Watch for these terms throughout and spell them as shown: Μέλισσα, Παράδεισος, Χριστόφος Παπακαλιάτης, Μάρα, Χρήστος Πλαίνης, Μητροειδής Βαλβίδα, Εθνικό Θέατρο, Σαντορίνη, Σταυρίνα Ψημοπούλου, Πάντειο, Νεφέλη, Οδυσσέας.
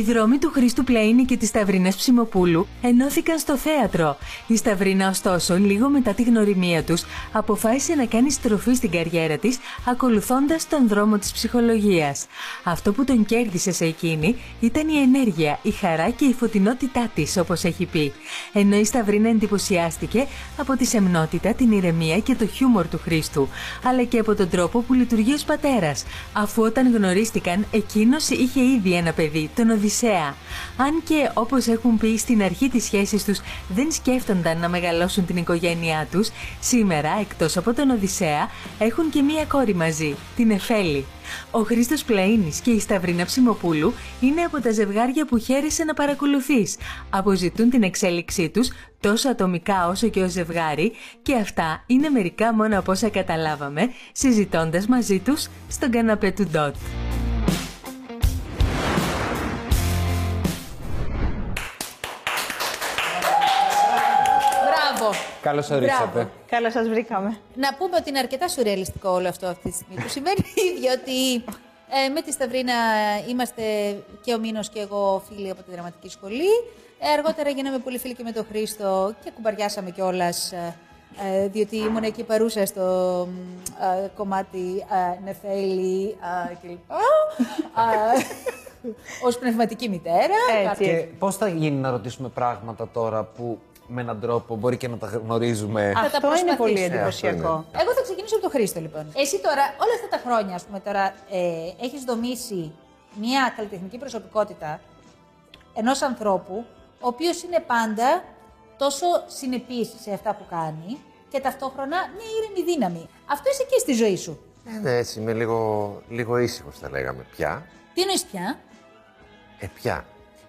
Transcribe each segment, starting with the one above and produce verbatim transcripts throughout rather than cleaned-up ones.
Οι δρόμοι του Χρήστου Πλαίνη και της Σταυρίνας Ψημοπούλου ενώθηκαν στο θέατρο. Η Σταυρίνα, ωστόσο, λίγο μετά τη γνωριμία τους, αποφάσισε να κάνει στροφή στην καριέρα της, ακολουθώντας τον δρόμο της ψυχολογίας. Αυτό που τον κέρδισε σε εκείνη ήταν η ενέργεια, η χαρά και η φωτεινότητά της, όπως έχει πει. Ενώ η Σταυρίνα εντυπωσιάστηκε από τη σεμνότητα, την ηρεμία και το χιούμορ του Χρήστου, αλλά και από τον τρόπο που λειτουργεί ως πατέρας, αφού όταν γνωρίστηκαν, εκείνος είχε ήδη ένα παιδί, τον Οδυσσέα. Αν και, όπως έχουν πει, στην αρχή της σχέσης τους δεν σκέφτονταν να μεγαλώσουν την οικογένειά τους, σήμερα, εκτός από τον Οδυσσέα, έχουν και μία κόρη μαζί, την Νεφέλη. Ο Χρήστος Πλαίνης και η Σταυρίνα Ψημοπούλου είναι από τα ζευγάρια που χαίρεσαι να παρακολουθείς. Αποζητούν την εξέλιξή τους τόσο ατομικά όσο και ως ζευγάρι, και αυτά είναι μερικά μόνο από όσα καταλάβαμε συζητώντας μαζί τους στον καναπέ του ντότ. Καλώς ορίσατε. Καλώς σας βρήκαμε. Να πούμε ότι είναι αρκετά σουρεαλιστικό όλο αυτό αυτή τη στιγμή που συμβαίνει, διότι ε, με τη Σταυρίνα είμαστε και ο Μήνος και εγώ φίλοι από τη δραματική σχολή. Ε, αργότερα γίναμε πολύ φίλοι και με τον Χρήστο και κουμπαριάσαμε κιόλας, ε, διότι ήμουν εκεί παρούσα στο ε, κομμάτι ε, Νεφέλη ε, κλπ. Ως πνευματική μητέρα. Έτσι. Και πώς θα γίνει να ρωτήσουμε πράγματα τώρα που με έναν τρόπο μπορεί και να τα γνωρίζουμε. Θα αυτό τα είναι πολύ εντυπωσιακό. Ε, Εγώ θα ξεκινήσω από τον Χρήστο, λοιπόν. Εσύ τώρα, όλα αυτά τα χρόνια, ας πούμε, τώρα, ε, έχεις δομήσει μια καλλιτεχνική προσωπικότητα ενός ανθρώπου, ο οποίος είναι πάντα τόσο συνεπής σε αυτά που κάνει και ταυτόχρονα μια ήρεμη δύναμη. Αυτό είσαι και στη ζωή σου. Ε, ναι, έτσι, είμαι λίγο, λίγο ήσυχος, θα λέγαμε. Πια. Τι εννοείς πια? Ε, πια.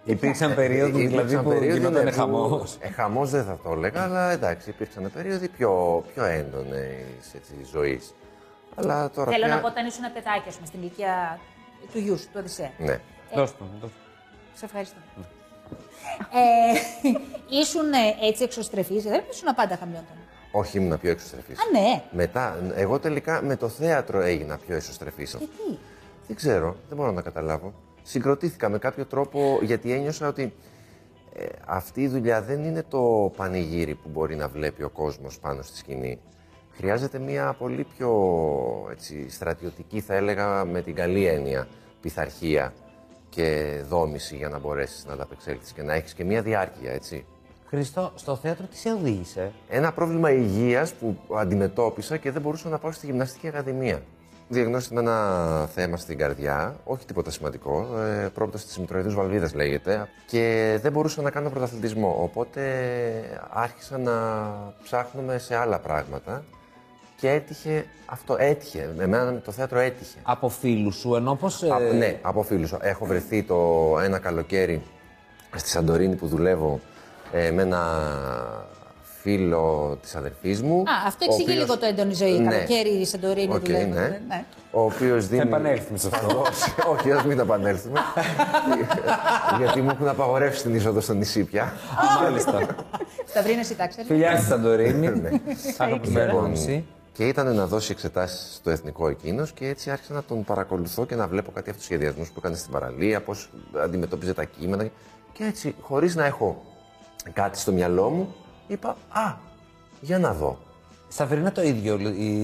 Υπήρξαν περίοδοι δηλαδή που γινόταν εχαμός. Εχαμός δεν θα το έλεγα, αλλά εντάξει, υπήρξαν περίοδοι πιο, πιο έντονες ζωής. Αλλά τώρα Θέλω πια... να πω, όταν ήσουν ένα παιδάκι, ας πούμε, στην ηλικία του γιου σου, του Οδυσσέα. Ναι. Ε, δώσ' το, δώσ' το. Σε ευχαριστώ. Ναι. Ε, ήσουν έτσι εξωστρεφής, δεν ήσουν πάντα χαμιόταν. Όχι, ήμουν πιο εξωστρεφής. Α, ναι. Μετά, εγώ τελικά με το θέατρο έγινα πιο εξωστρεφής. Γιατί? Δεν ξέρω, δεν μπορώ να καταλάβω. Συγκροτήθηκα με κάποιο τρόπο, γιατί ένιωσα ότι ε, αυτή η δουλειά δεν είναι το πανηγύρι που μπορεί να βλέπει ο κόσμος πάνω στη σκηνή. Χρειάζεται μια πολύ πιο έτσι, στρατιωτική, θα έλεγα, με την καλή έννοια, πειθαρχία και δόμηση για να μπορέσεις να ανταπεξέλθεις και να έχεις και μια διάρκεια, έτσι. Χριστό, στο θέατρο τι σε οδήγησε? Ένα πρόβλημα υγείας που αντιμετώπισα και δεν μπορούσα να πάω στη Γυμναστική Ακαδημία. Διαγνώστηκε με ένα θέμα στην καρδιά, όχι τίποτα σημαντικό, πρόπτωση της Μητροειδούς Βαλβίδας λέγεται, και δεν μπορούσα να κάνω πρωταθλητισμό, οπότε άρχισα να ψάχνουμε σε άλλα πράγματα και έτυχε αυτό, έτυχε, εμένα το θέατρο έτυχε. Από φίλους σου ενώ πως... Α, ναι, από φίλους σου. Έχω βρεθεί το ένα καλοκαίρι στη Σαντορίνη που δουλεύω ε, με ένα... φίλο της αδερφής μου. Α, αυτό εξηγεί οποίος... λίγο το έντονη ζωή. Ναι. Καλοκαίρι, Σαντορίνη, okay, δουλεύει. Ναι. Ναι. Ο οποίος δίνει... Θα επανέλθουμε σε αυτό. Όχι, ας μην τα επανέλθουμε. Γιατί μου έχουν απαγορεύσει την είσοδο στο νησί πια. Μάλιστα. Σταυρίνε, εσύ τα ξέρεις. Φιλιά στη Σαντορίνη. Και ήταν να δώσει εξετάσεις στο εθνικό εκείνος και έτσι άρχισα να τον παρακολουθώ και να βλέπω κάτι από τους σχεδιασμούς που έκανε στην παραλία, πώς αντιμετώπιζε τα κείμενα. Και έτσι, χωρίς να έχω κάτι στο μυαλό μου, είπα, α, για να δω. Σταυρίνα, το ίδιο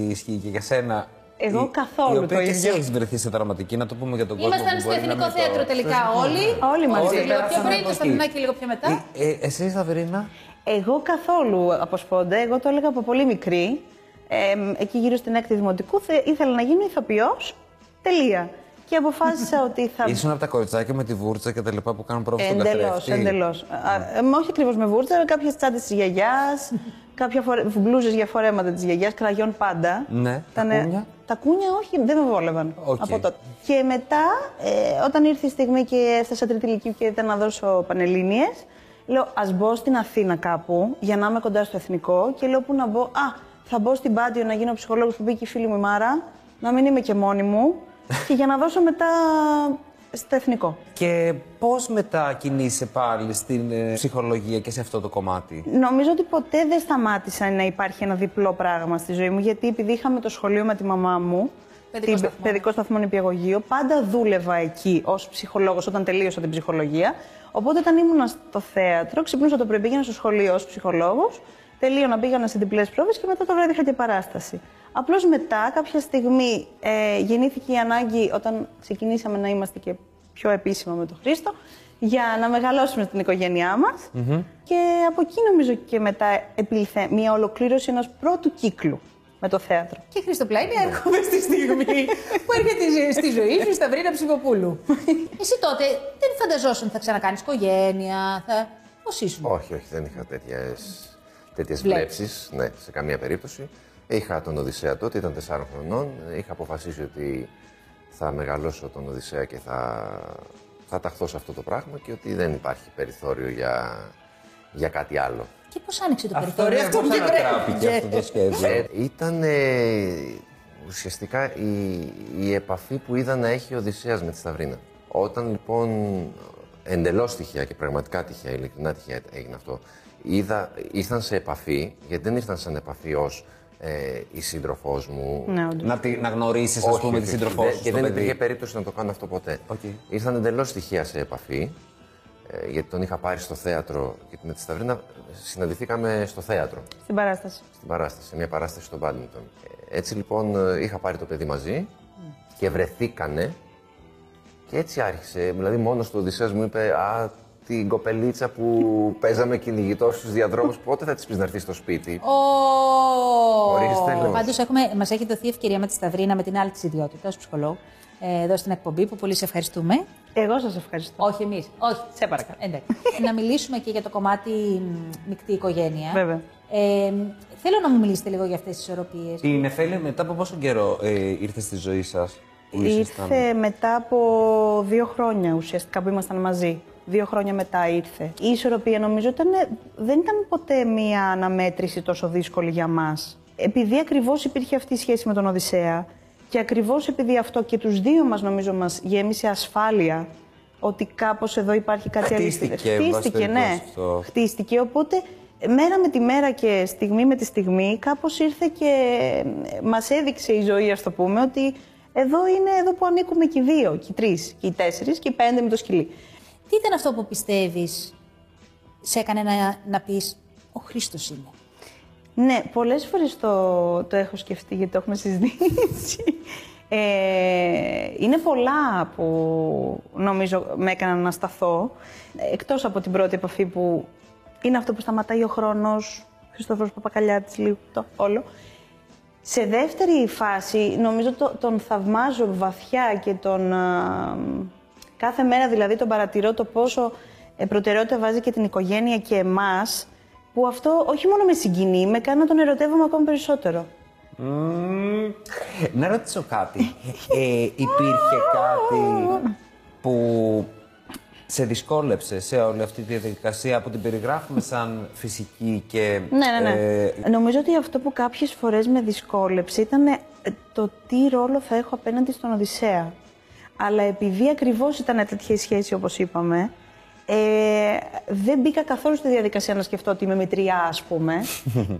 ισχύει και για σένα. Εγώ η, καθόλου η το ίδιο. Και έχεις βρεθεί σε δραματική, να το πούμε για τον κόσμο. Ήμασταν στο Εθνικό Θέατρο το... τελικά όλοι. Όλοι μαζί. Λίγο πιο πριν, το Σταυρίνα και λίγο πιο μετά. Ε, ε, εσύ, Σταυρίνα. Εγώ καθόλου από σπόντα. Εγώ το έλεγα από πολύ μικρή. Ε, εκεί γύρω στην έκτη δημοτικού θε, ήθελα να γίνω ηθοποιός. Τελεία. Και αποφάσισα ότι θα. Ήσουν από τα κοριτσάκια με τη βούρτσα και τα λοιπά που κάνουν πρόβα στον καθρέφτη. Εντελώς, εντελώς. Mm. Όχι ακριβώς με βούρτσα, κάποιες τσάντες της γιαγιάς, κάποια φορε... μπλούζες για φορέματα της γιαγιάς, κραγιόν πάντα. Ναι, Ήτανε... τα κούνια. Τα κούνια όχι, δεν με βόλευαν okay. από τότε. Και μετά, ε, όταν ήρθε η στιγμή και έφτασα τρίτη ηλικίου και ήταν να δώσω πανελλήνιες, λέω ας μπω στην Αθήνα κάπου για να είμαι κοντά στο εθνικό και λέω που να μπω. Α, θα μπω στην Πάντειο να γίνω ψυχολόγος που μπήκε η φίλη μου η Μάρα, να μην είμαι και μόνη μου. Και για να δώσω μετά στο εθνικό. Και πώς μετά κινείσαι πάλι στην ε, ψυχολογία και σε αυτό το κομμάτι? Νομίζω ότι ποτέ δεν σταμάτησα να υπάρχει ένα διπλό πράγμα στη ζωή μου, γιατί επειδή είχαμε το σχολείο με τη μαμά μου, παιδικό σταθμό νηπιαγωγείο. Πάντα δούλευα εκεί ως ψυχολόγος όταν τελείωσα την ψυχολογία. Οπότε όταν ήμουνα στο θέατρο, ξυπνούσα το πρωί, πήγαινα στο σχολείο ως ψυχολόγος, τελείωνα, πήγαινα σε διπλές πρόβες και μετά το βράδυ είχα και παράσταση. Απλώς μετά, κάποια στιγμή, ε, γεννήθηκε η ανάγκη, όταν ξεκινήσαμε να είμαστε και πιο επίσημα με τον Χρήστο, για να μεγαλώσουμε την οικογένειά μας. Mm-hmm. Και από εκεί νομίζω και μετά επήλθε μια ολοκλήρωση ενός πρώτου κύκλου με το θέατρο. Και Χρήστο Πλαίνη, έρχομαι στη στιγμή που έρχεται στη ζωή σου η Σταυρίνα Ψημοπούλου. Εσύ τότε δεν φανταζόσουν θα ξανακάνεις οικογένεια, θα... Πώς ήσουν? Όχι, όχι, δεν είχα τέτοιες, τέτοιες βλέψεις, ναι, σε καμία περίπτωση. Είχα τον Οδυσσέα τότε, ήταν τεσσάρων χρονών, είχα αποφασίσει ότι θα μεγαλώσω τον Οδυσσέα και θα, θα ταχθώ σε αυτό το πράγμα και ότι δεν υπάρχει περιθώριο για, για κάτι άλλο. Και πώς άνοιξε το περιθώριο αυτό που ανατράπηκε αυτό το σχέδιο? Ήταν ουσιαστικά η, η επαφή που είδα να έχει ο Οδυσσέας με τη Σταυρίνα. Όταν λοιπόν εντελώς τυχαία και πραγματικά τυχαία, ειλικρινά τυχαία έγινε αυτό, είδα, ήρθαν σε επαφή, γιατί δεν ήρθαν σαν επαφή ως Ε, η σύντροφός μου. Να, να, να γνωρίσεις, ας πούμε, τη σύντροφό σου. Και δεν υπήρχε περίπτωση να το κάνω αυτό ποτέ. Okay. Ήρθαν εντελώς τυχαία σε επαφή, ε, γιατί τον είχα πάρει στο θέατρο και με τη Σταυρίνα συναντηθήκαμε στο θέατρο. Στην παράσταση. Στην παράσταση, μια παράσταση στο μπάντμιντον. Έτσι λοιπόν είχα πάρει το παιδί μαζί mm. και βρεθήκανε και έτσι άρχισε. Δηλαδή, μόνος του Οδυσσέας μου είπε: «Α, την κοπελίτσα που παίζαμε κυνηγητό στους διαδρόμους, πότε θα της πεις να έρθει στο σπίτι?» Oh. Χωρίς τέλος. Πάντως, μας έχει δοθεί ευκαιρία με τη Σταυρίνα, με την άλλη της ιδιότητα, ως ψυχολόγου, εδώ στην εκπομπή, που πολύ σε ευχαριστούμε. Εγώ σας ευχαριστώ. Όχι εμείς. Όχι. Σε παρακαλώ. Εντάξει. Να μιλήσουμε και για το κομμάτι μεικτή οικογένεια. Βέβαια. Ε, θέλω να μου μιλήσετε λίγο για αυτές τις ισορροπίες. Η Νεφέλη, μετά από πόσο καιρό ε, ήρθε στη ζωή σας? Ήρθε μετά από δύο χρόνια ουσιαστικά που ήμασταν μαζί. Δύο χρόνια μετά ήρθε. Η ισορροπία νομίζω ήταν, δεν ήταν ποτέ μία αναμέτρηση τόσο δύσκολη για μας. Επειδή ακριβώς υπήρχε αυτή η σχέση με τον Οδυσσέα και ακριβώς επειδή αυτό και τους δύο μας νομίζω μας γέμισε ασφάλεια ότι κάπως εδώ υπάρχει κάτι άλλο. Χτίστηκε, χτίστηκε ναι. Αυτό. Χτίστηκε, οπότε μέρα με τη μέρα και στιγμή με τη στιγμή κάπως ήρθε και μας έδειξε η ζωή, ας το πούμε, ότι εδώ είναι εδώ που ανήκουμε και οι δύο, και οι τρεις, και οι τέσσερις, και οι πέντε με το σκυλί. Τι ήταν αυτό που πιστεύεις σε έκανε να, να πεις «Ο Χρήστος είναι»? Ναι, πολλές φορές το, το έχω σκεφτεί γιατί το έχουμε συζητήσει. Ε, είναι πολλά που νομίζω με έκαναν να σταθώ. Εκτός από την πρώτη επαφή που είναι αυτό που σταματάει ο χρόνος, Χριστόφος Παπακαλιάτης, λίγο το όλο. Σε δεύτερη φάση νομίζω το, τον θαυμάζω βαθιά και τον... Α, κάθε μέρα δηλαδή τον παρατηρώ το πόσο προτεραιότητα βάζει και την οικογένεια και εμάς, που αυτό όχι μόνο με συγκινεί, με κάνει να τον ερωτεύομαι ακόμα περισσότερο. Mm, να ρωτήσω κάτι. Ε, υπήρχε κάτι που σε δυσκόλεψε σε όλη αυτή τη διαδικασία που την περιγράφουμε σαν φυσική και... Ναι, ναι, ναι. Ε... Νομίζω ότι αυτό που κάποιες φορές με δυσκόλεψε ήταν το τι ρόλο θα έχω απέναντι στον Οδυσσέα. Αλλά επειδή ακριβώς ήταν τέτοια η σχέση, όπως είπαμε, ε, δεν μπήκα καθόλου στη διαδικασία να σκεφτώ ότι είμαι μητριά, ας πούμε.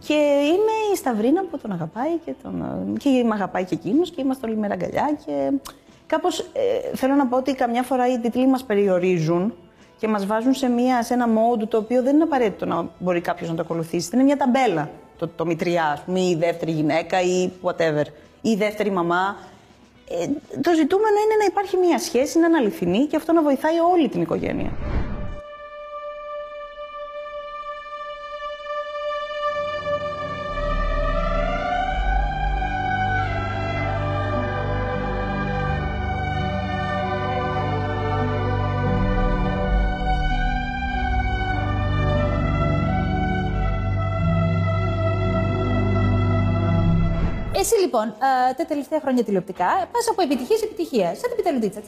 Και είμαι η Σταυρίνα που τον αγαπάει και, τον, και με αγαπάει και εκείνος και είμαστε όλοι μέρα αγκαλιά. Και... Κάπως ε, θέλω να πω ότι καμιά φορά οι τίτλοι μας περιορίζουν και μας βάζουν σε, μια, σε ένα mode το οποίο δεν είναι απαραίτητο να μπορεί κάποιος να το ακολουθήσει. Δεν είναι μια ταμπέλα το, το μητριά, ας πούμε, ή η δεύτερη γυναίκα ή whatever, ή η δεύτερη μαμά. Ε, το ζητούμενο είναι να υπάρχει μια σχέση, να είναι αληθινή και αυτό να βοηθάει όλη την οικογένεια. Εσύ λοιπόν, τα τελευταία χρόνια τηλεοπτικά, πας από επιτυχία σε επιτυχία, σαν την πιταλουδίτσα.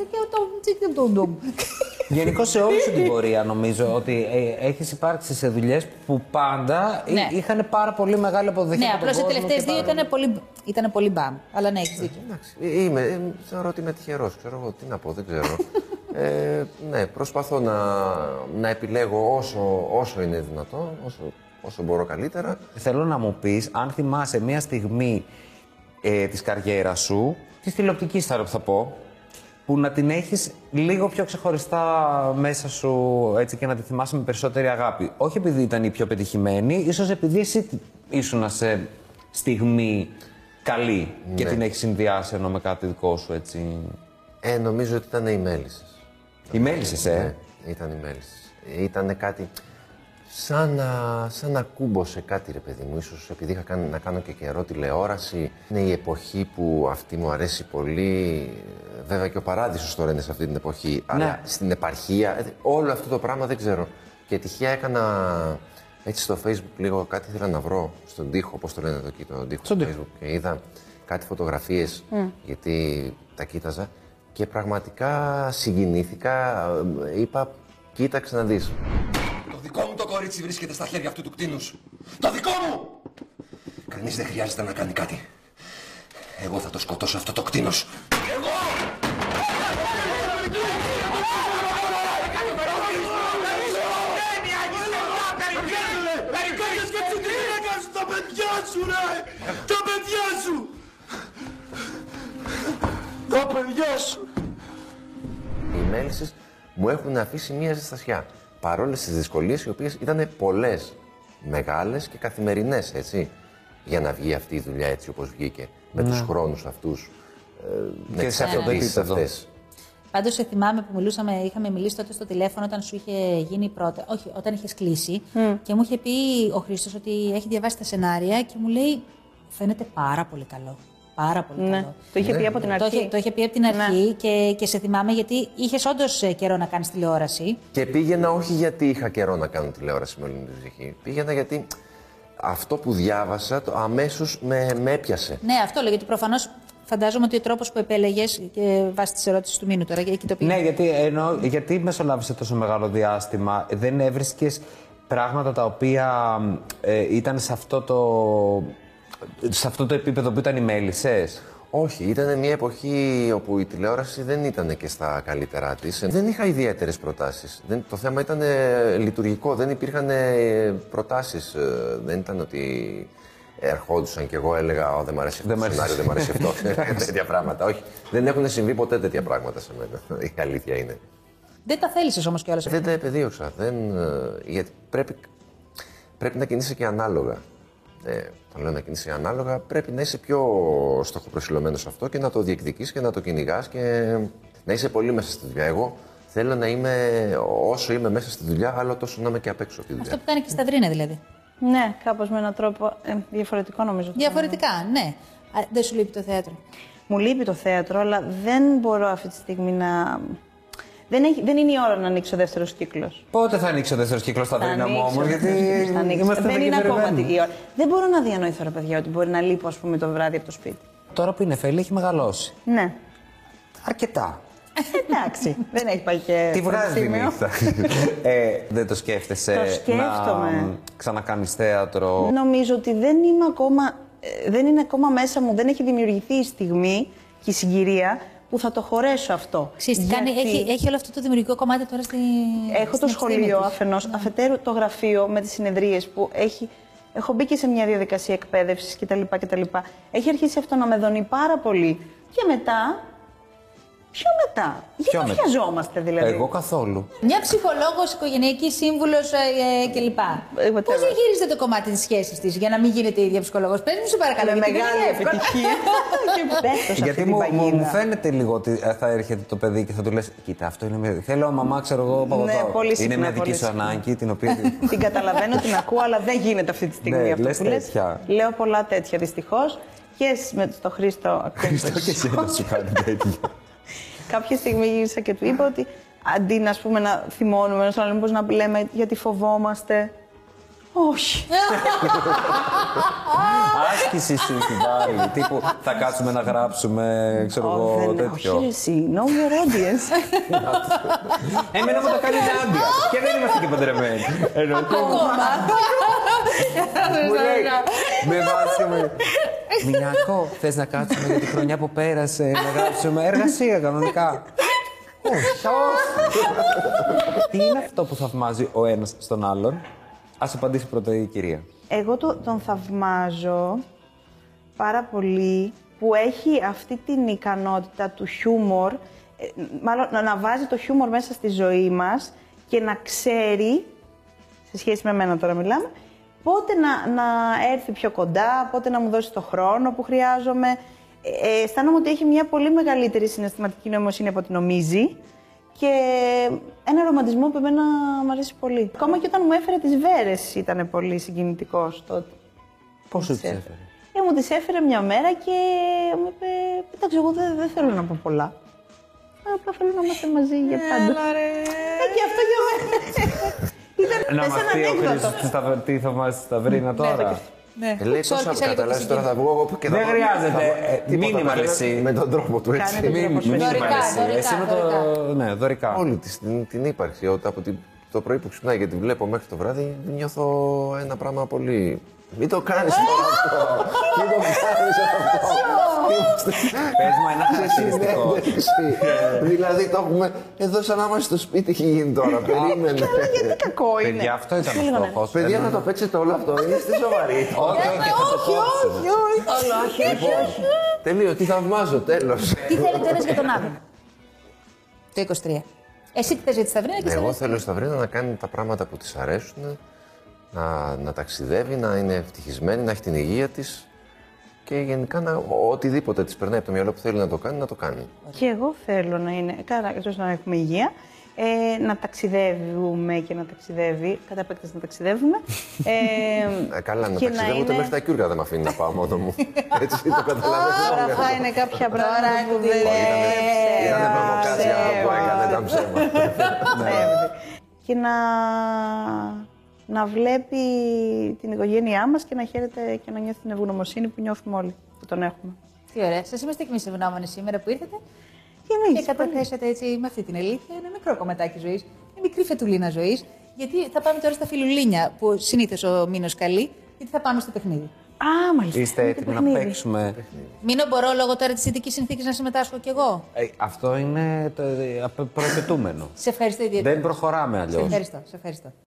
Γενικώς σε όλη σου την πορεία νομίζω ότι έχεις υπάρξει σε δουλειές που πάντα είχαν πάρα πολύ μεγάλη αποδοχή. Ναι, απλώς οι τελευταίες δύο ήταν πολύ μπαμ, αλλά ναι, έχεις δίκιο. Εντάξει, θεωρώ ότι είμαι τυχερός, ξέρω εγώ τι να πω, δεν ξέρω. Ναι, προσπαθώ να επιλέγω όσο είναι δυνατό, όσο μπορώ καλύτερα. Θέλω να μου πεις, αν θυμάσαι μια στιγμή Ε, της καριέρας σου, της τηλεοπτικής θα, θα πω, που να την έχεις λίγο πιο ξεχωριστά μέσα σου έτσι, και να τη θυμάσαι με περισσότερη αγάπη. Όχι επειδή ήταν η πιο πετυχημένη, ίσως επειδή εσύ ήσουν σε στιγμή καλή ναι. και την έχεις συνδυάσει ενώ με κάτι δικό σου έτσι. Ε, νομίζω ότι ήταν οι Μέλισσες. Οι Μέλισσες, ε. Ναι, ήταν οι Μέλισσες. Ήταν κάτι σαν να, σαν να κούμπωσε κάτι, ρε παιδί μου. Ίσως επειδή είχα κάνει, να κάνω και καιρό τηλεόραση. Είναι η εποχή που αυτή μου αρέσει πολύ. Βέβαια και ο Παράδεισος τώρα είναι σε αυτή την εποχή. Ναι. Αλλά στην επαρχία, όλο αυτό το πράγμα δεν ξέρω. Και τυχαία έκανα έτσι στο Facebook λίγο κάτι. Ήθελα να βρω στον τοίχο, πώς το λένε εδώ εκεί, τον τοίχο στο Facebook. Και είδα κάτι φωτογραφίες, mm. γιατί τα κοίταζα. Και πραγματικά συγκινήθηκα, είπα, κοίταξε να δεις. Το δικό μου το κορίτσι βρίσκεται στα χέρια αυτού του κτήνους. Το δικό μου! Κανείς δεν χρειάζεται να κάνει κάτι. Εγώ θα το σκοτώσω αυτό το κτήνος. Εγώ! Τα παιδιά σου, ρε! Τα παιδιά σου! Τα παιδιά σου! Οι Μέλισσες μου έχουν αφήσει μία ζεστασιά. Παρόλες τις δυσκολίες, οι οποίες ήταν πολλές, μεγάλες και καθημερινές, έτσι. Για να βγει αυτή η δουλειά έτσι όπως βγήκε. Με ναι. τους χρόνους αυτούς. Ε, με τις αφιερωθήσεις αυτές. Πάντως, σε θυμάμαι που μιλούσαμε, είχαμε μιλήσει τότε στο τηλέφωνο όταν σου είχε γίνει πρώτα. Όχι, όταν είχες κλείσει. Mm. Και μου είχε πει ο Χρήστος ότι έχει διαβάσει τα σενάρια και μου λέει: φαίνεται πάρα πολύ καλό. Πάρα πολύ ναι. καλό. Το είχε πει από την αρχή. Το είχε, το είχε πει από την αρχή ναι. και, και σε θυμάμαι γιατί είχες όντως καιρό να κάνεις τηλεόραση. Και πήγαινα όχι γιατί είχα καιρό να κάνω τηλεόραση με όλη την ψυχή. Πήγαινα γιατί αυτό που διάβασα το αμέσως με, με έπιασε. Ναι, αυτό λέω γιατί προφανώς. Φαντάζομαι ότι ο τρόπος που επέλεγες και βάσει τη ερώτηση του Μήνου τώρα. Εκεί το πήγε. Ναι, γιατί, ενώ, γιατί μεσολάβησε τόσο μεγάλο διάστημα, δεν έβρισκες πράγματα τα οποία ε, ήταν σε αυτό, το, σε αυτό το επίπεδο που ήταν οι Μέλισσες. Όχι, ήταν μια εποχή όπου η τηλεόραση δεν ήταν και στα καλύτερά της. Δεν είχα ιδιαίτερες προτάσεις. Δεν, το θέμα ήταν ε, λειτουργικό, δεν υπήρχαν ε, προτάσεις. Ε, δεν ήταν ότι... ερχόντουσαν και εγώ έλεγα: Ω, δεν μ' αρέσει αυτό το σενάριο, δεν μ' αρέσει αυτό. Τέτοια πράγματα. Όχι. Δεν έχουν συμβεί ποτέ τέτοια πράγματα σε μένα. Η αλήθεια είναι. Δεν τα θέλησες όμως κιόλας. Δεν τα επεδίωξα. Δεν... Γιατί πρέπει... πρέπει να κινείσαι και ανάλογα. Ε, όταν λέω να κινείσαι ανάλογα, πρέπει να είσαι πιο στοχοπροσιλωμένος σε αυτό και να το διεκδικείς και να το κυνηγάς και να είσαι πολύ μέσα στη δουλειά. Εγώ θέλω να είμαι όσο είμαι μέσα στη δουλειά, άλλο τόσο να είμαι και απ' έξω από τη δουλειά. Αυτό που κάνει και η Σταυρίνα δηλαδή. Ναι, κάπως με έναν τρόπο ε, διαφορετικό νομίζω. Διαφορετικά, ναι. ναι. Δεν σου λείπει το θέατρο. Μου λείπει το θέατρο, αλλά δεν μπορώ αυτή τη στιγμή να... Δεν, έχει, δεν είναι η ώρα να ανοίξει ο δεύτερος κύκλος. Πότε θα ανοίξει ο δεύτερος κύκλος, Σταυρίνα μου όμως, γιατί είμαστε δεν είναι ακόμα η ώρα. Δεν μπορώ να διανοηθώ, ρε παιδιά, ότι μπορεί να λείπω, ας πούμε, το βράδυ από το σπίτι. Τώρα που η Νεφέλη έχει μεγαλώσει. Ναι. Αρκετά. Εντάξει, δεν έχει πάει και... Τι βγάζει τη νύχτα. ε, δεν το σκέφτεσαι το σκέφτομαι. να ξανακάνεις θέατρο? Νομίζω ότι δεν είμαι ακόμα, δεν είναι ακόμα μέσα μου, δεν έχει δημιουργηθεί η στιγμή και η συγκυρία που θα το χωρέσω αυτό. Ξέρεις, γιατί... έχει, έχει όλο αυτό το δημιουργικό κομμάτι τώρα στη... Έχω στην το σχολείο αφενός, ναι. αφετέρου το γραφείο με τις συνεδρίες που έχει... Έχω μπει και σε μια διαδικασία εκπαίδευσης κτλ, κτλ. Έχει αρχίσει αυτό να με δονεί πάρα πολύ και μετά... Πιο μετά. Ποιο Γιατί βιαζόμαστε δηλαδή. Εγώ καθόλου. Μια ψυχολόγος, οικογενειακή σύμβουλος ε, κλπ. Ε, Πώς διαχείριζεται το κομμάτι της σχέσης της για να μην γίνεται η ίδια ψυχολόγος? Πες μου σε παρακαλώ. Με μεγάλη επιτυχία. Γιατί μου, μου φαίνεται λίγο ότι θα έρχεται το παιδί και θα του λες: κοίτα, αυτό είναι μια... Θέλω μαμά, ξέρω εγώ, παπαδό. Είναι μια δική σου ανάγκη την οποία... Την καταλαβαίνω, την ακούω, αλλά δεν γίνεται αυτή τη στιγμή αυτό που λες. Λέω πολλά τέτοια δυστυχώς. Και με τον Χρήστο ακόμη. Κάποια στιγμή γύρισα και του είπα ότι αντί να, ας πούμε, να θυμώνουμε ένας άλλον, πώς να λέμε γιατί φοβόμαστε. Όχι. Άσκηση σου τη βάλει. Τύπου θα κάτσουμε να γράψουμε, ξέρω εγώ, τέτοιο. Όχι, εσύ. No more audience. Εμένα μου το κάνει ζάντια. Και δεν είμαστε και παντρεμένοι. Ακόμα. Μου λέει, με βάζει Μινάκο, θες να κάτσουμε για τη χρονιά που πέρασε, να γράψουμε εργασία κανονικά? Όχι. Τι είναι αυτό που θαυμάζει ο ένας στον άλλον? Ας απαντήσει πρώτα η κυρία. Εγώ το, τον θαυμάζω πάρα πολύ που έχει αυτή την ικανότητα του χιούμορ, μάλλον να βάζει το χιούμορ μέσα στη ζωή μας και να ξέρει, σε σχέση με εμένα τώρα μιλάμε, πότε να, να έρθει πιο κοντά, πότε να μου δώσει το χρόνο που χρειάζομαι. Ε, αισθάνομαι ότι έχει μια πολύ μεγαλύτερη συναισθηματική νοημοσύνη από ό,τι νομίζει και ένα ρομαντισμό που εμένα μου αρέσει πολύ. Ακόμα και όταν μου έφερε τις βέρες ήταν πολύ συγκινητικός τότε. Πώς σου τις έφερε? Ε, μου τις έφερε μια μέρα και μου είπε, κοίταξε, εγώ δεν δε θέλω να πω πολλά. Απλά θέλω να είμαστε μαζί για πάντα. Ε, και αυτό για μένα. Να μας πει ο Χρήστος τι θα μας Σταυρίνα τώρα. Λέει τόσο αποκαταλάσσης, τώρα θα βγω εγώ και θα... Δεν χρειάζεται. Μήνυμα εσύ. Με τον τρόπο του έτσι. Μήνυμα εσύ. Ναι, δωρικά. Όλη την ύπαρξη, από το πρωί που ξυπνάει γιατί βλέπω μέχρι το βράδυ, νιώθω ένα πράγμα πολύ... Μην το κάνεις αυτό! Μην το κάνεις αυτό! Πες μου ένα χαρακτηριστικό. Δηλαδή το έχουμε εδώ σαν να είμαστε στο σπίτι, έχει γίνει τώρα. Περίμενε. Γιατί κακό είναι. Παιδιά, αυτό ήταν ο στόχος. Παιδιά, να το παίξετε όλο αυτό. Είστε σοβαροί? Όχι, όχι, όχι. Τελείω, τι θαυμάζω, τέλος. Τι θέλετε ένας για τον άλλο. Το είκοσι τρία. Εσύ τι θες για τη Σταυρίνα και εσύ. Εγώ θέλω η Σταυρίνα να κάνει τα πράγματα που της αρέσουν. Να, να ταξιδεύει, να είναι ευτυχισμένη, να έχει την υγεία της και γενικά να, οτιδήποτε της περνάει από το μυαλό που θέλει να το κάνει, να το κάνει. Και εγώ θέλω να είναι, καλά, εκτός να έχουμε υγεία, ε, να ταξιδεύουμε και να ταξιδεύει, κατά επέκταση να ταξιδεύουμε. Ε, ε, καλά, να ταξιδεύω είναι... μέχρι τα κιούργα δεν με αφήνει να πάω μόνο μου. Έτσι το καταλαβαίνω. Τώρα θα είναι κάποια πράγματα που δεν ήταν προβοκάτσια που έκανε τα ψέματα. Και να... να βλέπει την οικογένειά μας και να χαίρεται και να νιώθει την ευγνωμοσύνη που νιώθουμε όλοι, που τον έχουμε. Τι ωραία. Σας είμαστε και εμείς ευγνώμονες σήμερα που ήρθατε και, και καταθέσατε έτσι με αυτή την αλήθεια ένα μικρό κομματάκι ζωής, μια μικρή φετουλίνα ζωής. Γιατί θα πάμε τώρα στα φιλουλίνια που συνήθως ο Μήνος καλεί, γιατί θα πάμε στο παιχνίδι. Α, μάλιστα. Είστε έτοιμοι να παίξουμε? Μήνο, μπορώ λόγω τώρα της ειδικής συνθήκης να συμμετάσχω κι εγώ? Ε, αυτό είναι το προεπαιτούμενο. Σε ευχαριστώ ιδιαίτερα. Δεν προχωράμε αλλιώς. Σε ευχαριστώ. Σε ευχαριστώ.